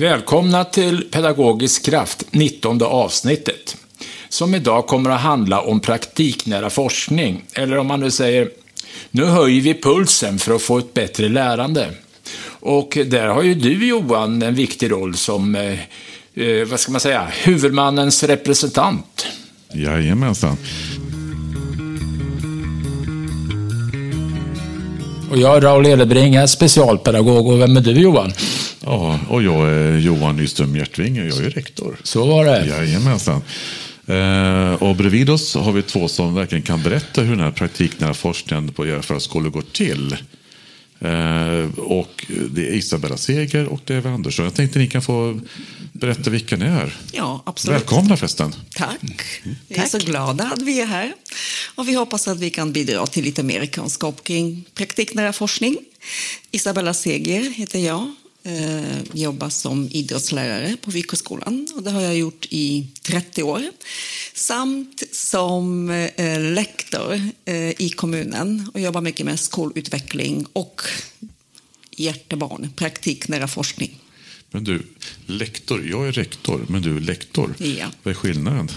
Välkomna till Pedagogisk Kraft, 19:e avsnittet, som idag kommer att handla om praktiknära forskning, eller om man nu säger, nu höjer vi pulsen för att få ett bättre lärande. Och där har ju du, Johan, en viktig roll som, huvudmannens representant. Jajamensan. Och jag är Raul Edelbring, jag är specialpedagog. Och vem är du, Johan? Ja, och jag är Johan Nyström-Hjärtving och jag är rektor. Så var det. Jajamensan. Och bredvid oss har vi två som verkligen kan berätta hur den här praktiknära forskningen på Järfälla går till. Och det är Izabela Seger och det är Eva Andersson. Jag tänkte ni kan få berätta vilka ni är. Ja, absolut. Välkomna förresten. Tack. Vi är så glada att vi är här. Och vi hoppas att vi kan bidra till lite mer kunskap kring praktiknära forskning. Izabela Seger heter jag. Jobbar som idrottslärare på Vikorsskolan, och det har jag gjort i 30 år. Samt som lektor i kommunen och jobbar mycket med skolutveckling och hjärtebarn, praktiknära forskning. Men du, lektor, jag är rektor, men du är lektor. Ja. Vad är skillnaden?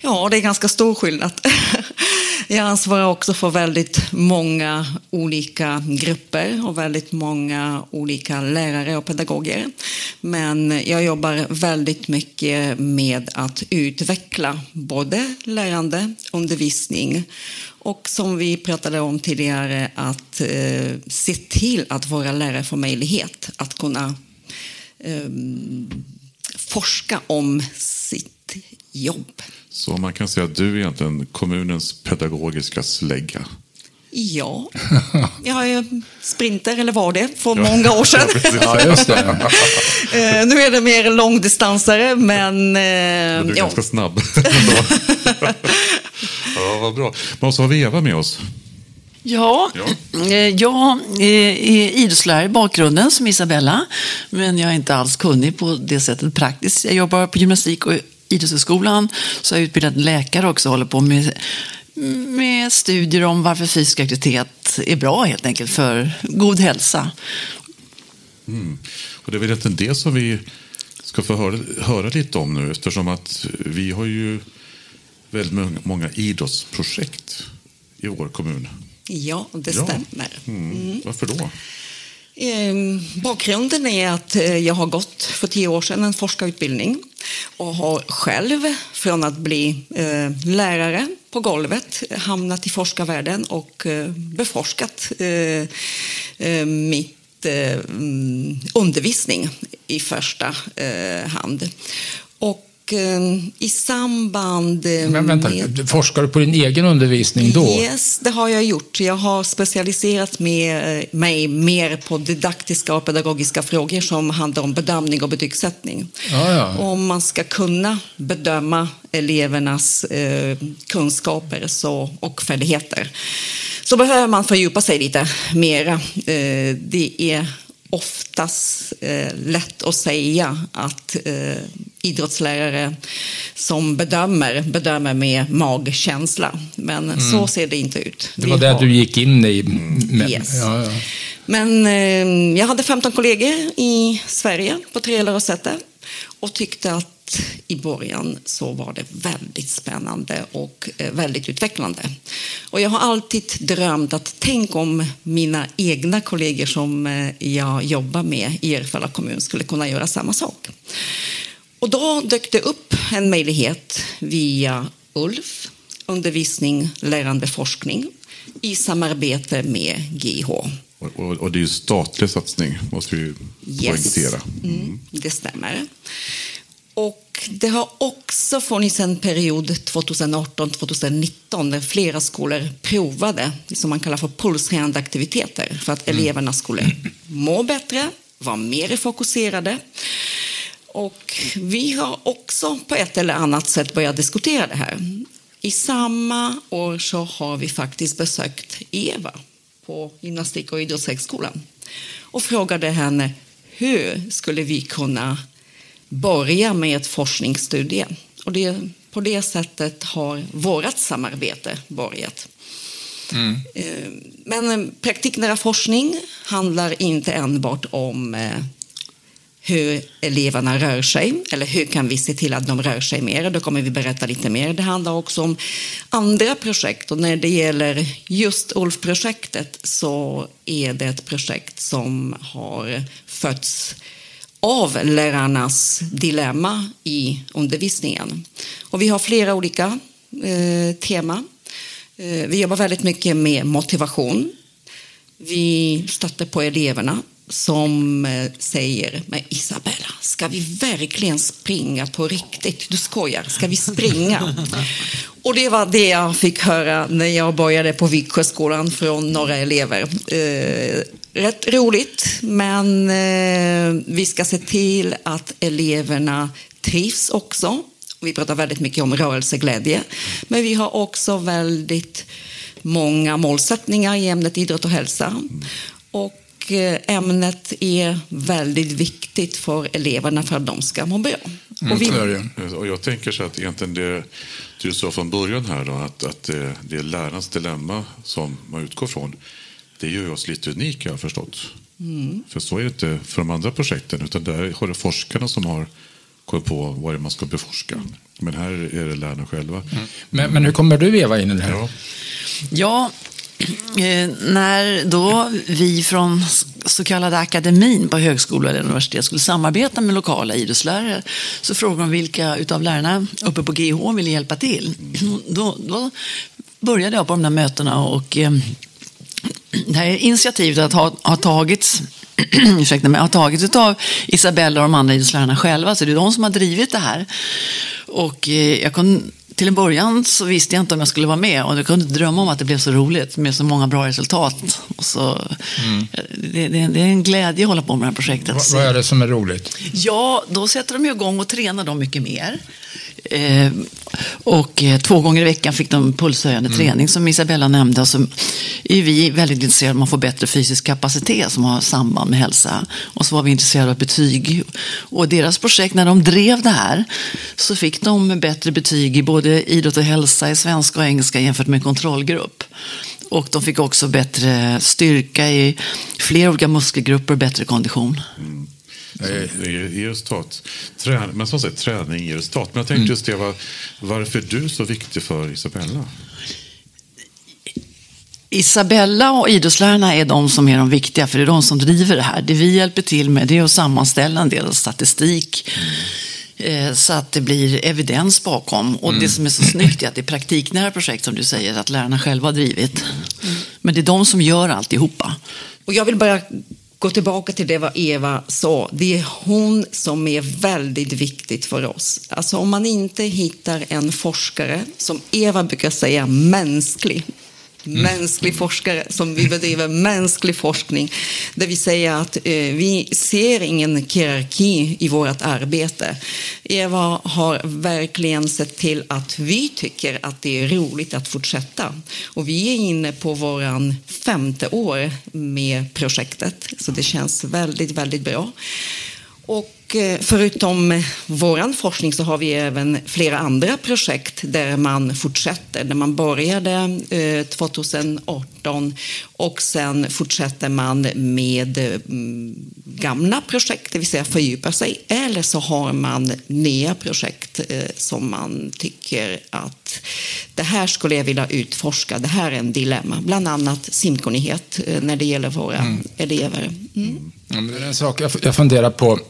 Ja, det är ganska stor skillnad. Jag ansvarar också för väldigt många olika grupper och väldigt många olika lärare och pedagoger. Men jag jobbar väldigt mycket med att utveckla både lärande, undervisning och, som vi pratade om tidigare, att se till att våra lärare får möjlighet att kunna forska om sitt jobb. Så man kan säga att du är egentligen kommunens pedagogiska slägga. Ja, jag är sprinter, eller var det, för många år sedan. Ja, just det. Nu är det mer långdistansare, men du är ganska snabb. Ja, vad bra. Men så har vi Eva med oss. Jag är idrottslärare i bakgrunden som Izabela, men jag är inte alls kunnig på det sättet praktiskt. Jag jobbar på Gymnastik- och idrottshögskolan, så jag är utbildad läkare också, håller på med studier om varför fysisk aktivitet är bra helt enkelt för god hälsa. Mm. Och det är väl egentligen det som vi ska få höra lite om nu, eftersom att vi har ju väldigt många idrottsprojekt i vår kommun. Ja, det stämmer. Mm. Varför då? Bakgrunden är att jag har gått för 10 år sedan en forskarutbildning och har själv från att bli lärare på golvet hamnat i forskarvärlden och beforskat mitt undervisning i första hand. Och i samband med... Men vänta, forskar du på din egen undervisning då? Yes, det har jag gjort. Jag har specialiserat mig mer på didaktiska och pedagogiska frågor som handlar om bedömning och betygssättning. Ja. Om man ska kunna bedöma elevernas kunskaper och färdigheter, så behöver man fördjupa sig lite mera. Det är oftast lätt att säga att idrottslärare som bedömer med magkänsla. Men så ser det inte ut. Det var där du gick in i. Men, yes. Ja. Men jag hade 15 kollegor i Sverige på 3 lärosäten och tyckte att i början så var det väldigt spännande och väldigt utvecklande. Och jag har alltid drömt att tänk om mina egna kollegor som jag jobbar med i Järfälla kommun skulle kunna göra samma sak. Och då dök det upp en möjlighet via ULF, undervisning, lärande, forskning, i samarbete med GIH. Och det är ju statlig satsning, måste vi poängtera. Det stämmer. Och det har också funnits en period 2018-2019 där flera skolor provade det som man kallar för pulshöjande aktiviteter för att eleverna skulle må bättre, vara mer fokuserade. Och vi har också på ett eller annat sätt börjat diskutera det här. I samma år så har vi faktiskt besökt Eva på Gymnastik- och idrottshögskolan och frågade henne hur skulle vi kunna börja med ett forskningsstudie. Och på det sättet har vårt samarbete börjat. Men praktiknära forskning handlar inte enbart om hur eleverna rör sig, eller hur kan vi se till att de rör sig mer? Då kommer vi berätta lite mer. Det handlar också om andra projekt, och när det gäller just ULF-projektet så är det ett projekt som har fötts av lärarnas dilemma i undervisningen. Och vi har flera olika tema. Vi jobbar väldigt mycket med motivation. Vi stöter på eleverna som säger: men Izabela, ska vi verkligen springa på riktigt? Du skojar, ska vi springa? Och det var det jag fick höra när jag började på Vicksjöskolan från några elever. Rätt roligt, men vi ska se till att eleverna trivs också. Vi pratar väldigt mycket om rörelseglädje, men vi har också väldigt många målsättningar i ämnet idrott och hälsa. Och ämnet är väldigt viktigt för eleverna för att de ska må bra. Och jag tänker så att egentligen det du sa från början här då, att det är lärarnas dilemma som man utgår från, det gör oss lite unika, jag har förstått. Mm. För så är det inte för de andra projekten, utan där har det forskarna som har kommit på vad man ska beforska. Men här är det lärarna själva. Mm. Men hur kommer du, Eva, in i det här? Ja. När då vi från så kallade akademin på högskola eller universitet skulle samarbeta med lokala idrottslärare, så frågade de vilka utav lärarna uppe på GIH ville hjälpa till. Då började jag på de där mötena, och det här initiativet att ha tagits utav Izabela och de andra idrottslärarna själva, så det är de som har drivit det här. Och jag kunde till en början så visste jag inte om jag skulle vara med, och jag kunde drömma om att det blev så roligt med så många bra resultat. Och så, det är en glädje att hålla på med det här projektet. Vad är det som är roligt? Ja, då sätter de ju igång och tränar dem mycket mer. Och 2 gånger i veckan fick de pulshöjande träning, som Izabela nämnde. Och så är vi väldigt intresserade av att man får bättre fysisk kapacitet som har samband med hälsa. Och så var vi intresserade av betyg. Och deras projekt, när de drev det här, så fick de bättre betyg i både idrott och hälsa, i svenska och engelska jämfört med kontrollgrupp. Och de fick också bättre styrka i fler olika muskelgrupper och bättre kondition. Resultat. Men som sagt, träning ger resultat. Men jag tänkte just det, varför är du så viktig för Izabela? Izabela och idrottslärarna är de som är de viktiga, för det är de som driver det här. Det vi hjälper till med, det är att sammanställa en del statistik så att det blir evidens bakom. Och det som är så snyggt är att det är praktiknära projekt, som du säger, att lärarna själva har drivit. Men det är de som gör alltihopa. Och jag vill bara gå tillbaka till det vad Eva sa. Det är hon som är väldigt viktigt för oss. Alltså om man inte hittar en forskare, som Eva brukar säga, mänsklig forskare, som vi bedriver mänsklig forskning, där vi säger att vi ser ingen hierarki i vårt arbete. Eva har verkligen sett till att vi tycker att det är roligt att fortsätta, och vi är inne på våran 5:e år med projektet, så det känns väldigt, väldigt bra. Och förutom våran forskning så har vi även flera andra projekt där man fortsätter. Där man började 2018 och sen fortsätter man med gamla projekt, det vill säga fördjupar sig. Eller så har man nya projekt som man tycker att det här skulle jag vilja utforska. Det här är en dilemma. Bland annat simkunnighet när det gäller våra elever. Mm. Det är en sak jag funderar på.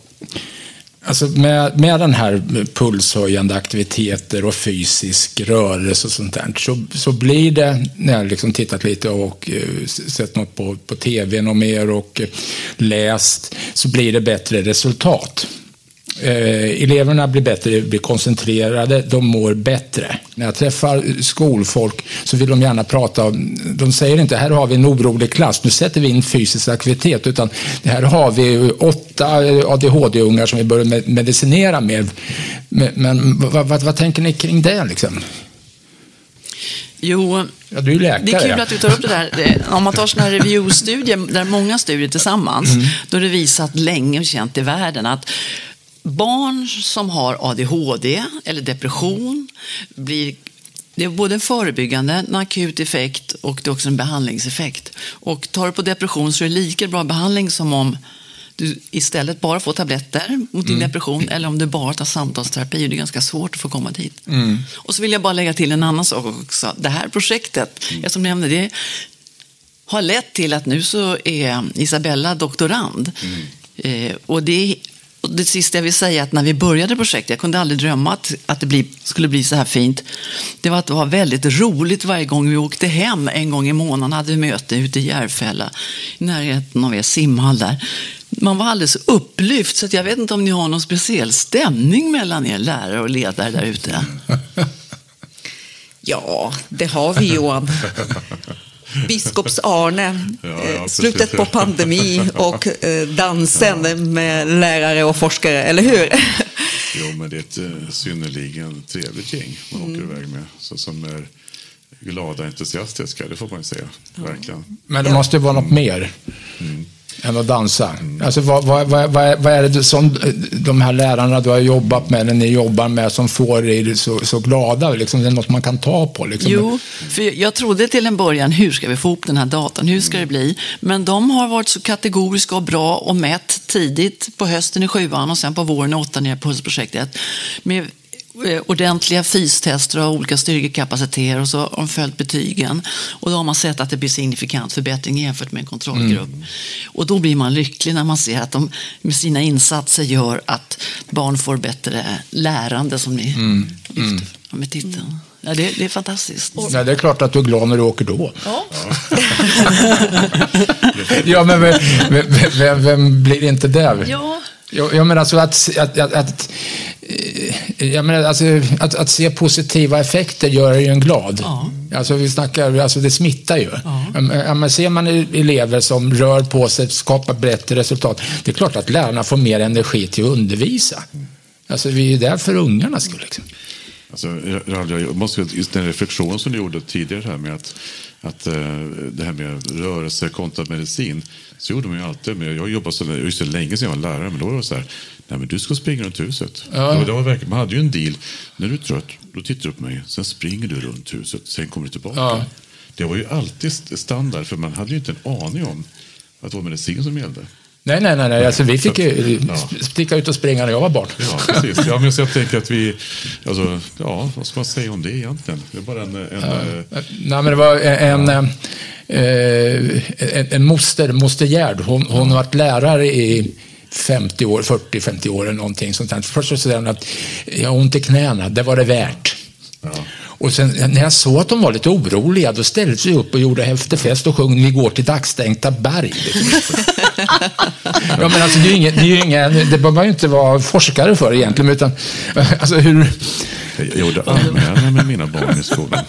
Alltså med den här pulshöjande aktiviteter och fysisk rörelse och sånt där, så blir det, när jag liksom tittat lite och sett något på tv och mer och läst, så blir det bättre resultat. Eleverna blir bättre, blir koncentrerade, de mår bättre. När jag träffar skolfolk så vill de gärna prata om, de säger inte här har vi en orolig klass, nu sätter vi in fysisk aktivitet, utan här har vi 8 ADHD-ungar som vi börjar medicinera med. Men vad tänker ni kring det liksom? Jo, ja, du är läkare, det är kul att du tar upp det där. Om man tar sådana här reviewstudier, där många studier tillsammans, då har det visat länge och känt i världen att barn som har ADHD eller depression blir, det är både en förebyggande, en akut effekt, och det är också en behandlingseffekt. Och tar du på depression så är det lika bra behandling som om du istället bara får tabletter mot din depression, eller om du bara tar samtalsterapi. Det är ganska svårt att få komma dit. Mm. Och så vill jag bara lägga till en annan sak också. Det här projektet, jag som nämnde det, har lett till att nu så är Izabela doktorand. Och det sista jag vill säga, att när vi började projektet, jag kunde aldrig drömma att det skulle bli så här fint. Det var att det var väldigt roligt varje gång vi åkte hem. En gång i månaden hade vi möte ute i Järfälla, i närheten av er simhall där. Man var alldeles upplyft, så att jag vet inte om ni har någon speciell stämning mellan er lärare och ledare där ute. Ja, det har vi, Johan. Biskops Arne, slutet på pandemi och dansen med lärare och forskare, eller hur? Jo, men det är ett synnerligen trevligt gäng man åker iväg med, så som är glada och entusiastiska, det får man ju säga, verkligen. Men det måste ju vara något mer än att dansa. Alltså, vad är det som de här lärarna du har jobbat med, eller ni jobbar med, som får dig så glada? Liksom, det är något man kan ta på. Liksom. Jo, för jag trodde till en början, hur ska vi få upp den här datan? Hur ska det bli? Men de har varit så kategoriska och bra och mätt tidigt på hösten i 7:an och sen på våren i 8:an i Pulsprojektet. Med ordentliga fystester och olika styrkekapaciteter, och så har de följt betygen, och då har man sett att det blir signifikant förbättring jämfört med en kontrollgrupp. Och då blir man lycklig när man ser att de med sina insatser gör att barn får bättre lärande, som ni lyfter med titeln. Ja, det är fantastiskt. Ja, det är klart att du är glad när du åker då. Ja, ja, men vem blir inte där? Ja. Jag menar alltså att se positiva effekter gör ju en glad. Ja. Alltså vi snackar, alltså det smittar ju. Ja. Men ser man elever som rör på sig, skapar bättre resultat, det är klart att lärarna får mer energi till att undervisa. Alltså vi är ju där för ungarna skulle liksom. Alltså, jag måste, just den reflektion som du gjorde tidigare här med att det här med rörelse kontra medicin, så gjorde man ju alltid med. Jag jobbade så länge sedan jag var lärare, men då var det så här, nej men du ska springa runt huset. Ja. Det var verkligen, man hade ju en deal, när du är trött, då tittar du på mig, sen springer du runt huset, sen kommer du tillbaka. Ja. Det var ju alltid standard, för man hade ju inte en aning om att det var medicin som gällde. Nej. Alltså, vi fick ju sticka ut och springa när jag var barn. Ja, precis. Ja, men så jag tänker att vi... Alltså, ja, vad ska man säga om det egentligen? Det var bara nej, men det var en moster Gärd. Hon har varit lärare i 50 år, 40-50 år eller någonting sånt där. Först så säger hon att jag har ont i knäna, det var det värt. Ja. Och sen när jag såg att de var lite oroliga, då ställde sig upp och gjorde häftefest och sjöng Vi går till dagstänkta berg. Ja, men alltså, det bör man ju inte vara forskare för egentligen, utan alltså hur... Jag gjorde anmälan med mina barn i skolan.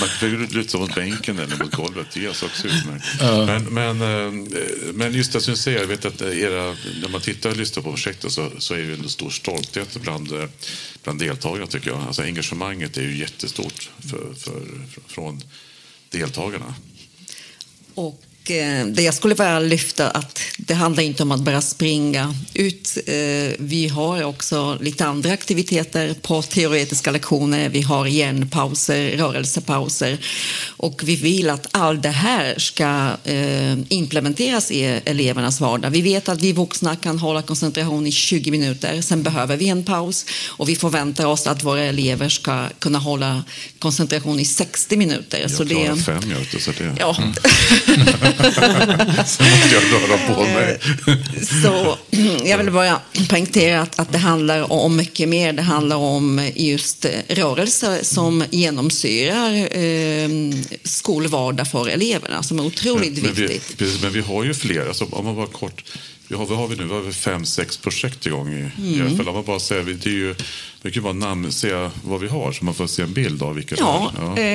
Man fick luta mot bänken eller mot golvet. Det är också utmärkt. Men just det som du säger, jag vet att när man tittar och lyssnar på projektet så är det en stor stolthet bland deltagarna, tycker jag. Alltså engagemanget är ju jättestort från deltagarna. Och det jag skulle bara lyfta, att det handlar inte om att bara springa ut. Vi har också lite andra aktiviteter på teoretiska lektioner. Vi har hjärnpauser, rörelsepauser. Och vi vill att allt det här ska implementeras i elevernas vardag. Vi vet att vi vuxna kan hålla koncentration i 20 minuter. Sen behöver vi en paus. Och vi förväntar oss att våra elever ska kunna hålla koncentration i 60 minuter. Jag så klarar 5 minuter, så det... Ja. Så jag vill bara poängtera att det handlar om mycket mer. Det handlar om just rörelse som genomsyrar skolvardag för eleverna, som är otroligt viktigt. Men vi har ju fler, alltså, om man bara kort, vi har över 5-6 projekt igång i alla fall. Om man bara säger, det är ju, vi kan ju bara säga vad vi har, så man får se en bild av vilka. Ja,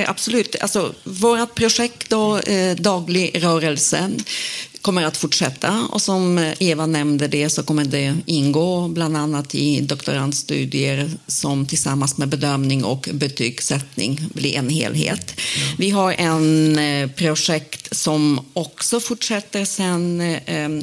absolut. Alltså, vårt projekt då, daglig rörelse, kommer att fortsätta, och som Eva nämnde det, så kommer det ingå bland annat i doktorandstudier som tillsammans med bedömning och betygssättning blir en helhet. Vi har en projekt som också fortsätter sen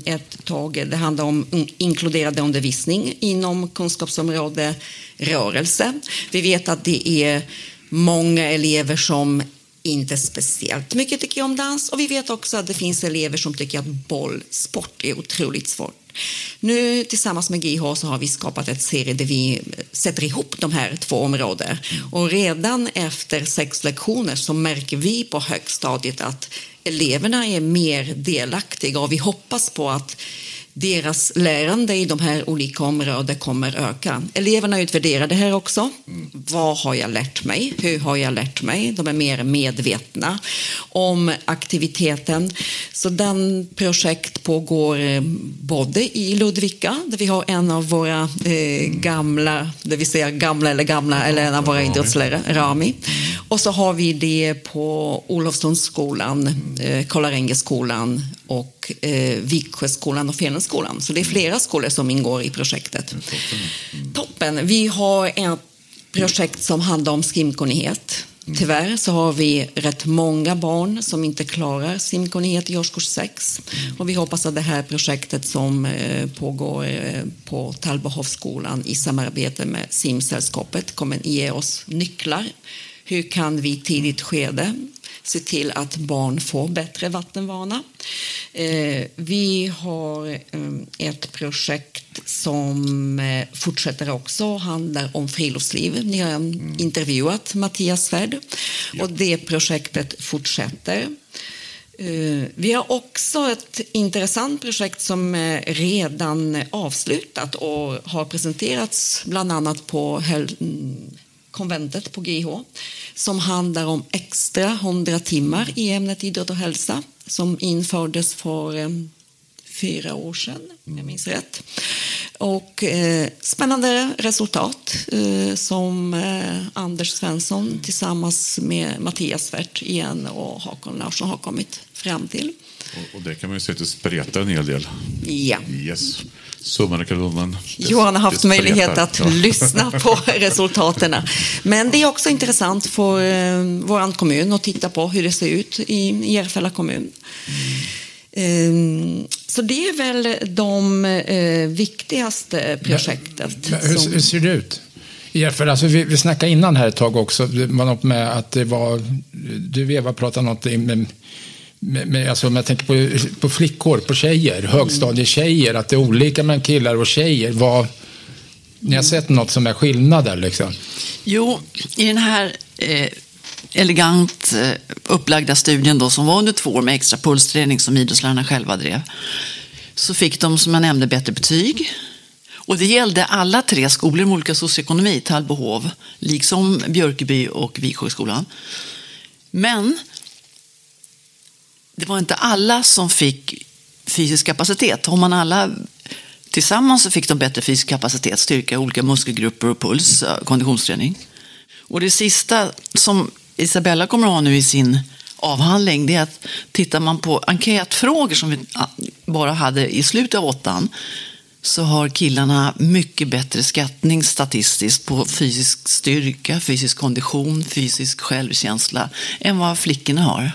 ett tag. Det handlar om inkluderande undervisning inom kunskapsområde rörelse. Vi vet att det är många elever som inte speciellt mycket tycker om dans. Och vi vet också att det finns elever som tycker att bollsport är otroligt svårt. Nu tillsammans med GIH så har vi skapat ett serie där vi sätter ihop de här två områdena. Och redan efter 6 lektioner så märker vi på högstadiet att eleverna är mer delaktiga. Och vi hoppas på att deras lärande i de här olika områdena kommer öka. Eleverna utvärderar det här också. Vad har jag lärt mig? Hur har jag lärt mig? De är mer medvetna om aktiviteten. Så den projekt pågår både i Ludvika, där vi har en av våra en av våra idrottslärare, Rami. Och så har vi det på Olofstonsskolan, Karl-Aränge-skolan och Vicksjöskolan och Fiennes-skolan. Så det är flera skolor som ingår i projektet. Toppen! Vi har ett projekt som handlar om simkunnighet. Tyvärr så har vi rätt många barn som inte klarar simkunnighet i årskurs 6. Och vi hoppas att det här projektet som pågår på Tallbohovsskolan i samarbete med simsällskapet kommer ge oss nycklar. Hur kan vi tidigt skede se till att barn får bättre vattenvana? Vi har ett projekt som fortsätter också och handlar om friluftsliv. Ni har intervjuat Mattias Svärd och det projektet fortsätter. Vi har också ett intressant projekt som redan avslutat och har presenterats bland annat på konventet på GIH som handlar om extra 100 timmar i ämnet idrott och hälsa som infördes för 4 år sedan, om jag minns rätt. Och spännande resultat som Anders Svensson tillsammans med Mattias Svärd igen och Hakon Larsson har kommit fram till. Och det kan man ju se att det spretar en hel del. Ja. Yes. Johan har haft möjlighet att lyssna på resultaten. Men det är också intressant för vår kommun att titta på hur det ser ut i Järfälla kommun. Så det är väl de viktigaste projekten. Hur ser det ut? Järfälla, alltså vi snackade innan här ett tag också. Man hoppade med att det var... Du, Eva, pratade någonting med... Men alltså, om jag tänker på flickor, på tjejer, högstadietjejer, att det är olika mellan killar och tjejer. Ni har sett något som är skillnad där liksom? Jo, i den här elegant upplagda studien då, som var under 2 år med extra pulsträning som idrottslärarna själva drev, så fick de, som jag nämnde, bättre betyg. Och det gällde alla 3 skolor med olika socioekonomi, Tallbohov, liksom Björkeby och Viksjöskolan. Men... det var inte alla som fick fysisk kapacitet. Om man alla tillsammans så fick de bättre fysisk kapacitet, styrka, olika muskelgrupper och puls, konditionsträning. Och det sista som Izabela kommer att ha nu i sin avhandling, det är att tittar man på enkätfrågor som vi bara hade i slutet av 8:an, så har killarna mycket bättre skattning statistiskt på fysisk styrka, fysisk kondition, fysisk självkänsla än vad flickorna har.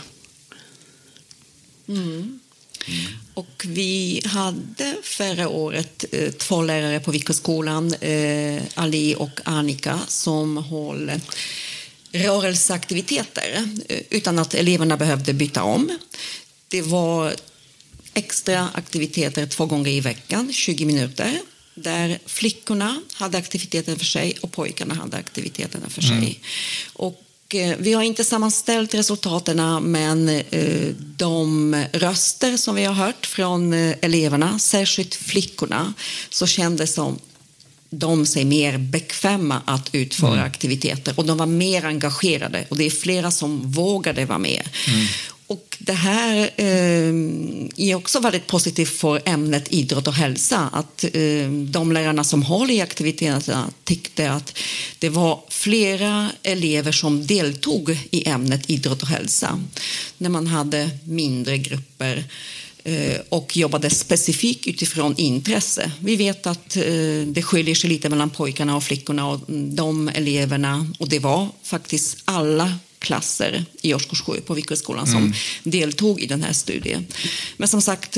Och vi hade förra året 2 lärare på Vikorsskolan, Ali och Annika, som höll rörelseaktiviteter utan att eleverna behövde byta om. Det var extra aktiviteter 2 gånger i veckan, 20 minuter, där flickorna hade aktiviteten för sig och pojkarna hade aktiviteterna för sig. Och vi har inte sammanställt resultaten, men de röster som vi har hört från eleverna, särskilt flickorna, så kändes som de sig mer bekväma att utföra aktiviteter. Och de var mer engagerade och det är flera som vågade vara med. Och det här är också väldigt positivt för ämnet idrott och hälsa. Att de lärarna som håller i aktiviteterna tyckte att det var flera elever som deltog i ämnet idrott och hälsa. När man hade mindre grupper och jobbade specifikt utifrån intresse. Vi vet att det skiljer sig lite mellan pojkarna och flickorna och de eleverna. Och det var faktiskt alla klasser i årskurs 7 på Vicksjöskolan som deltog i den här studien. Men som sagt,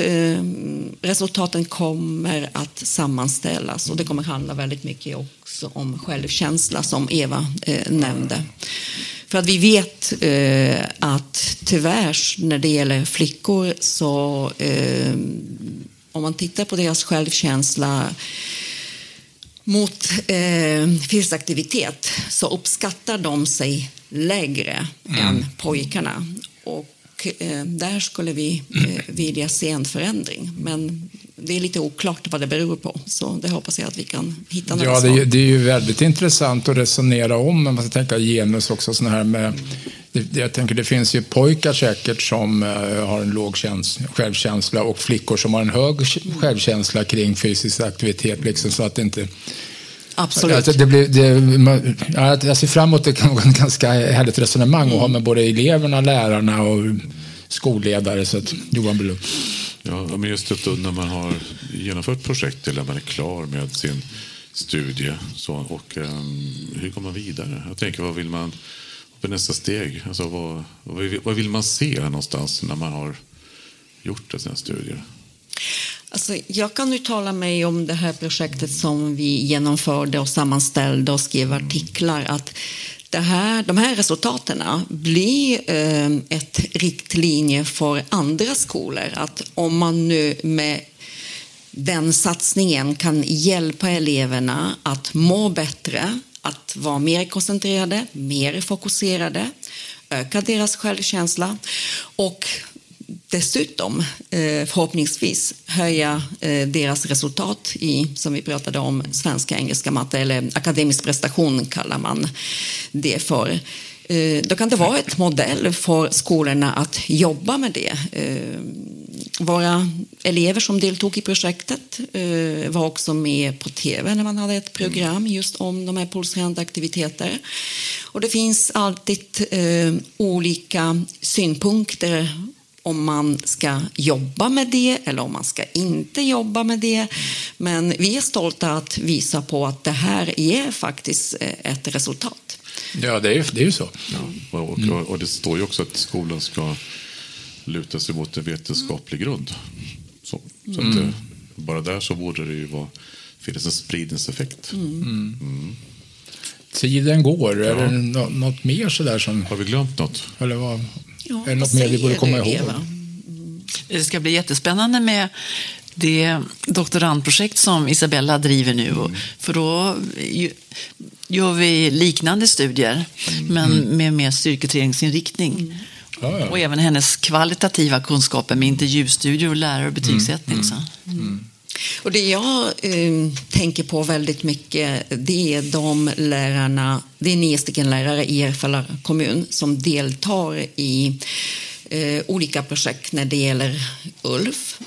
resultaten kommer att sammanställas och det kommer handla väldigt mycket också om självkänsla som Eva nämnde. För att vi vet att tyvärr när det gäller flickor så om man tittar på deras självkänsla mot fysisk aktivitet så uppskattar de sig lägre än pojkarna. Och där skulle vi vilja se en förändring. Men det är lite oklart vad det beror på. Så det hoppas jag att vi kan hitta något. Ja, det är ju väldigt intressant att resonera om. Man ska tänka genus också. Sån här med, jag tänker det finns ju pojkar säkert som har en låg självkänsla och flickor som har en hög självkänsla kring fysisk aktivitet. Liksom, så att det inte... Absolut. Alltså jag ser fram emot det kan vara en ganska härligt resonemang att ha med både eleverna, lärarna och skolledare. Så att Johan Blum. Ja, men just då när man har genomfört projekt eller man är klar med sin studie så, och hur går man vidare? Jag tänker, vad vill man på nästa steg? Alltså, vad vill man se någonstans när man har gjort sina studier? Alltså, jag kan uttala mig om det här projektet som vi genomförde och sammanställde och skrev artiklar. Att de här resultaten blir ett riktlinje för andra skolor. Att om man nu med den satsningen kan hjälpa eleverna att må bättre, att vara mer koncentrerade, mer fokuserade, öka deras självkänsla och dessutom förhoppningsvis höja deras resultat i, som vi pratade om, svenska, engelska, matte eller akademisk prestation kallar man det för. Då kan det vara ett modell för skolorna att jobba med det. Våra elever som deltog i projektet var också med på tv när man hade ett program just om de här pulshöjande aktiviteter. Och det finns alltid olika synpunkter om man ska jobba med det eller om man ska inte jobba med det. Men vi är stolta att visa på att det här är faktiskt ett resultat. Ja, det är ju så. Ja, och det står ju också att skolan ska luta sig mot en vetenskaplig grund. Så att bara där så borde det ju finnas en spridningseffekt. Tiden går. Ja. Är det något mer sådär som... Har vi glömt något? Eller vad... Ja, är något mer vi borde komma ihåg? Det ska bli jättespännande med det doktorandprojekt som Izabela driver nu. För då gör vi liknande studier men med mer styrketräningsinriktning. Ja. Och även hennes kvalitativa kunskaper med intervjustudier och lärare och betygssättning. Och det jag tänker på väldigt mycket, det är de lärarna, det är 9 lärare i Järfälla kommun som deltar i olika projekt när det gäller ULF.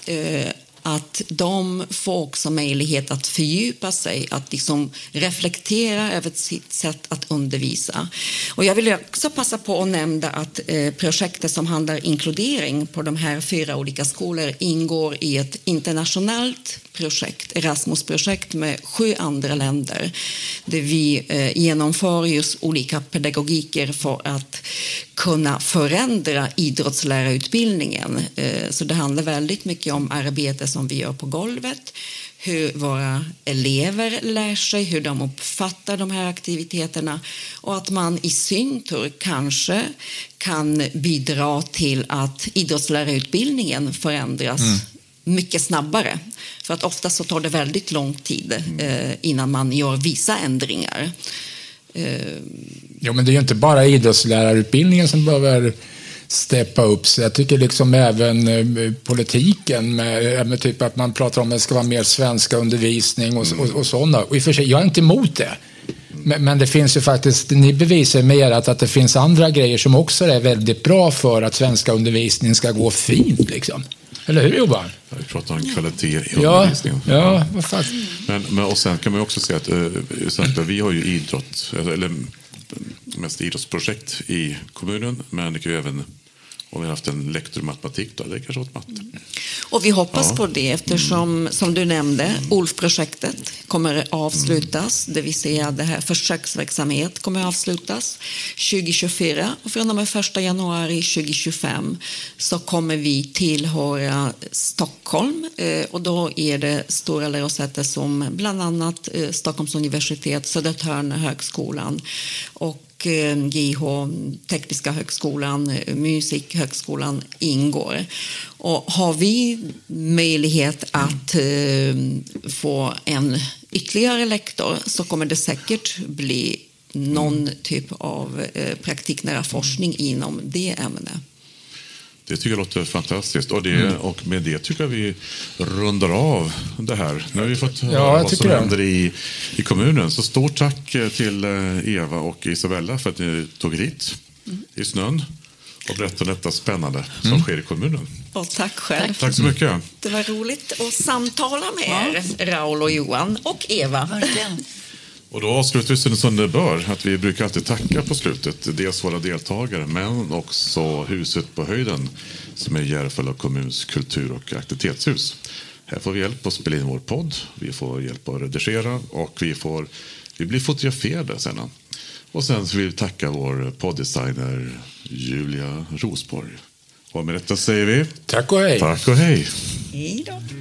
Att de får också möjlighet att fördjupa sig, att liksom reflektera över sitt sätt att undervisa. Och jag vill också passa på att nämna att projektet som handlar om inkludering på de här 4 olika skolor ingår i ett internationellt projekt, Erasmus-projekt med 7 andra länder. Där vi genomför just olika pedagogiker för att kunna förändra idrottslärarutbildningen. Så det handlar väldigt mycket om arbete som vi gör på golvet, hur våra elever lär sig, hur de uppfattar de här aktiviteterna och att man i sin tur kanske kan bidra till att idrottslärarutbildningen förändras mycket snabbare. För att ofta så tar det väldigt lång tid innan man gör vissa ändringar. Ja, men det är ju inte bara idrottslärarutbildningen som behöver steppa upp sig. Jag tycker liksom även politiken med typ att man pratar om att det ska vara mer svenska undervisning och sådana. Och i och för sig, jag är inte emot det. Men det finns ju faktiskt, ni bevisar mer att det finns andra grejer som också är väldigt bra för att svenska undervisningen ska gå fint liksom. Eller hur, Johan? Vi pratar om kvalitet i undervisningen. Ja, vad fan. Men och sen kan man ju också säga att vi har ju idrott, eller mest idrottsprojekt i kommunen, men det kan ju även om vi har haft en lektor i matematik då, det kanske åt matte. Och vi hoppas på det eftersom, som du nämnde, ULF-projektet kommer avslutas, det vill säga det här försöksverksamhet kommer avslutas 2024 och från och med 1 januari 2025 så kommer vi tillhöra Stockholm och då är det stora lärosäten som bland annat Stockholms universitet, Södertörne högskolan och och GIH, Tekniska högskolan, Musikhögskolan ingår. Och har vi möjlighet att få en ytterligare lektor så kommer det säkert bli någon typ av praktiknära forskning inom det ämnet. Det tycker jag låter fantastiskt. Och med det tycker jag vi rundar av det här. Nu har vi fått höra vad som händer i kommunen. Så stort tack till Eva och Izabela för att ni tog hit i snön och berättade detta spännande som sker i kommunen. Och tack själv. Tack så mycket. Det var roligt att samtala med er, Raul och Johan och Eva. Verkligen. Och då avslutar vi som det bör, att vi brukar alltid tacka på slutet. Dels våra deltagare, men också huset på höjden som är Järfälla kommuns kultur- och aktivitetshus. Här får vi hjälp att spela in vår podd, vi får hjälp att redigera och vi blir fotograferade sedan. Och sen så vill vi tacka vår poddesigner Julia Rosborg. Och med detta säger vi... Tack och hej! Tack och hej! Hej då!